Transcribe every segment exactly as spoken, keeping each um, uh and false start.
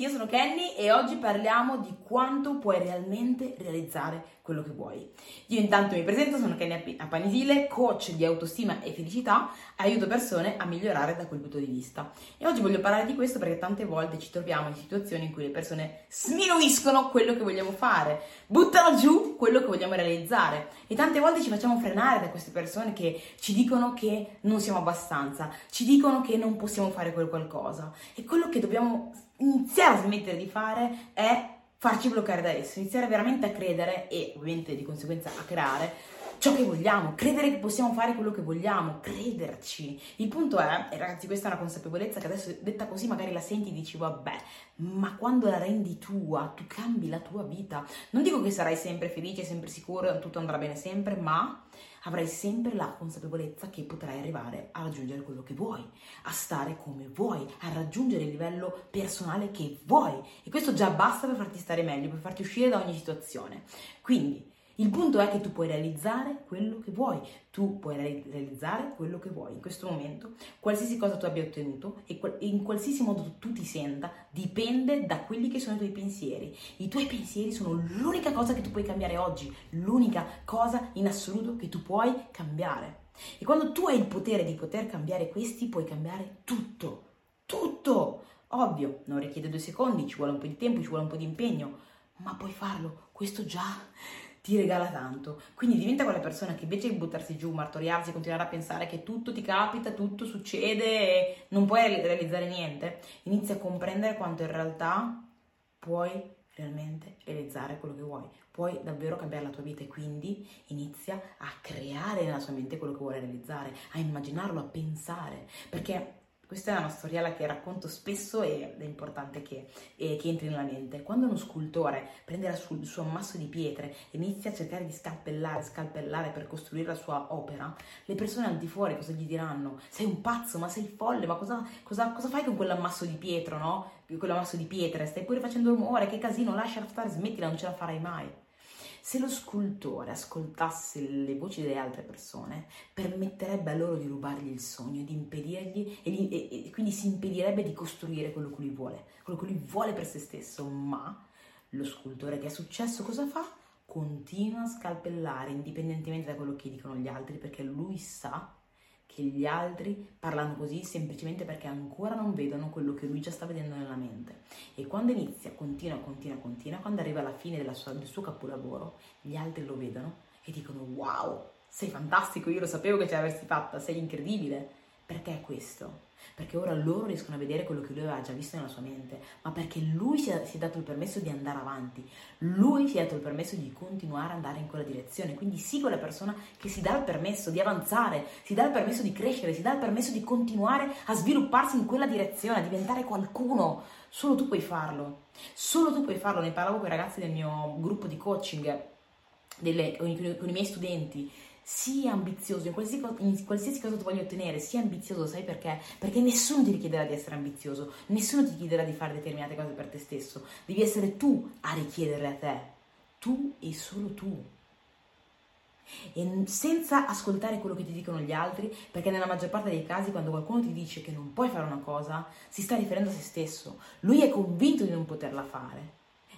io sono Kenny e oggi parliamo di quanto puoi realmente realizzare quello che vuoi. Io intanto mi presento, sono Kenny Apanisile, coach di autostima e felicità, aiuto persone a migliorare da quel punto di vista. E oggi voglio parlare di questo perché tante volte ci troviamo in situazioni in cui le persone sminuiscono quello che vogliamo fare, buttano giù quello che vogliamo realizzare e tante volte ci facciamo frenare da queste persone che ci dicono che non siamo abbastanza, ci dicono che non possiamo fare quel qualcosa. E quello che dobbiamo iniziare a smettere di fare è farci bloccare da esso, iniziare veramente a credere e ovviamente di conseguenza a creare ciò che vogliamo, credere che possiamo fare quello che vogliamo, crederci. Il punto è, e ragazzi questa è una consapevolezza che adesso detta così magari la senti e dici vabbè, ma quando la rendi tua, tu cambi la tua vita. Non dico che sarai sempre felice, sempre sicuro, tutto andrà bene sempre, ma avrai sempre la consapevolezza che potrai arrivare a raggiungere quello che vuoi, a stare come vuoi, a raggiungere il livello personale che vuoi. E questo già basta per farti stare meglio, per farti uscire da ogni situazione. Quindi il punto è che tu puoi realizzare quello che vuoi, tu puoi realizzare quello che vuoi in questo momento, qualsiasi cosa tu abbia ottenuto e in qualsiasi modo tu ti senta dipende da quelli che sono i tuoi pensieri. I tuoi pensieri sono l'unica cosa che tu puoi cambiare oggi, l'unica cosa in assoluto che tu puoi cambiare. E quando tu hai il potere di poter cambiare questi, puoi cambiare tutto, tutto. Ovvio, non richiede due secondi, ci vuole un po' di tempo, ci vuole un po' di impegno, ma puoi farlo, questo già ti regala tanto. Quindi diventa quella persona che invece di buttarsi giù, martoriarsi, continuare a pensare che tutto ti capita, tutto succede e non puoi realizzare niente, inizia a comprendere quanto in realtà puoi realmente realizzare quello che vuoi, puoi davvero cambiare la tua vita e quindi inizia a creare nella sua mente quello che vuole realizzare, a immaginarlo, a pensare, perché questa è una storiella che racconto spesso ed è importante che, eh, che entri nella mente. Quando uno scultore prende la su, il suo ammasso di pietre e inizia a cercare di scappellare, scalpellare per costruire la sua opera, le persone al di fuori cosa gli diranno? Sei un pazzo, ma sei folle, ma cosa, cosa, cosa fai con quell'ammasso di pietra, no? Quell'ammasso di pietre, stai pure facendo rumore, che casino, lascia stare, smettila, non ce la farai mai. Se lo scultore ascoltasse le voci delle altre persone, permetterebbe a loro di rubargli il sogno, di impedirgli e, di, e, e quindi si impedirebbe di costruire quello che lui vuole, quello che lui vuole per se stesso. Ma lo scultore che è successo cosa fa? Continua a scalpellare indipendentemente da quello che dicono gli altri, perché lui sa che gli altri parlano così semplicemente perché ancora non vedono quello che lui già sta vedendo nella mente. E quando inizia, continua, continua, continua, quando arriva alla fine della sua, del suo capolavoro, gli altri lo vedono e dicono wow, sei fantastico, io lo sapevo che ce l'avresti fatta, sei incredibile. Perché è questo? Perché ora loro riescono a vedere quello che lui aveva già visto nella sua mente, ma perché lui si è, si è dato il permesso di andare avanti, lui si è dato il permesso di continuare ad andare in quella direzione. Quindi sì, quella persona che si dà il permesso di avanzare, si dà il permesso di crescere, si dà il permesso di continuare a svilupparsi in quella direzione, a diventare qualcuno. Solo tu puoi farlo, solo tu puoi farlo. Ne parlavo con i ragazzi del mio gruppo di coaching, delle, con, i, con i miei studenti. Sii ambizioso, in qualsiasi, in qualsiasi cosa tu voglia ottenere, sii ambizioso, sai perché? Perché nessuno ti richiederà di essere ambizioso, nessuno ti chiederà di fare determinate cose per te stesso, devi essere tu a richiederle a te, tu e solo tu. E senza ascoltare quello che ti dicono gli altri, perché nella maggior parte dei casi quando qualcuno ti dice che non puoi fare una cosa, si sta riferendo a se stesso, lui è convinto di non poterla fare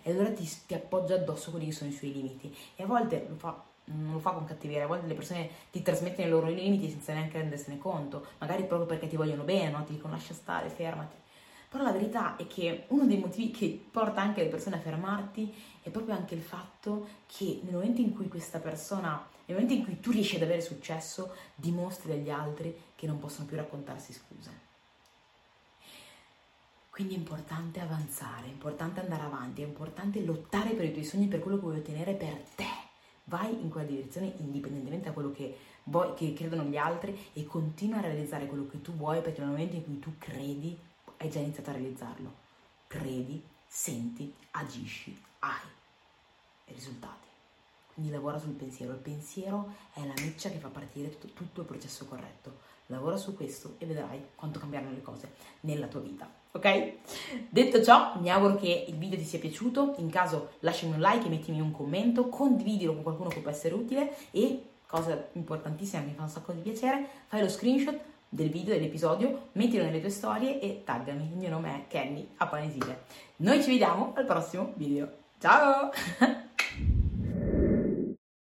e allora ti, ti appoggia addosso quelli che sono i suoi limiti e a volte lo fa. Non lo fa con cattiveria, a volte le persone ti trasmettono i loro limiti senza neanche rendersene conto, magari proprio perché ti vogliono bene, no? Ti dicono lascia stare, fermati. Però la verità è che uno dei motivi che porta anche le persone a fermarti è proprio anche il fatto che nel momento in cui questa persona, nel momento in cui tu riesci ad avere successo, dimostri agli altri che non possono più raccontarsi scuse. Quindi è importante avanzare, è importante andare avanti, è importante lottare per i tuoi sogni, per quello che vuoi ottenere per te. Vai in quella direzione indipendentemente da quello che, vuoi, che credono gli altri e continua a realizzare quello che tu vuoi, perché nel momento in cui tu credi hai già iniziato a realizzarlo. Credi, senti, agisci, hai i risultati. Quindi lavora sul pensiero. Il pensiero è la meccia che fa partire tutto, tutto il processo corretto. Lavora su questo e vedrai quanto cambieranno le cose nella tua vita, ok? Detto ciò, mi auguro che il video ti sia piaciuto. In caso lasciami un like e mettimi un commento, condividilo con qualcuno che può essere utile e, cosa importantissima che mi fa un sacco di piacere, fai lo screenshot, del video, dell'episodio, mettilo nelle tue storie e taggami. Il mio nome è Kenny Apanisile. Noi ci vediamo al prossimo video. Ciao!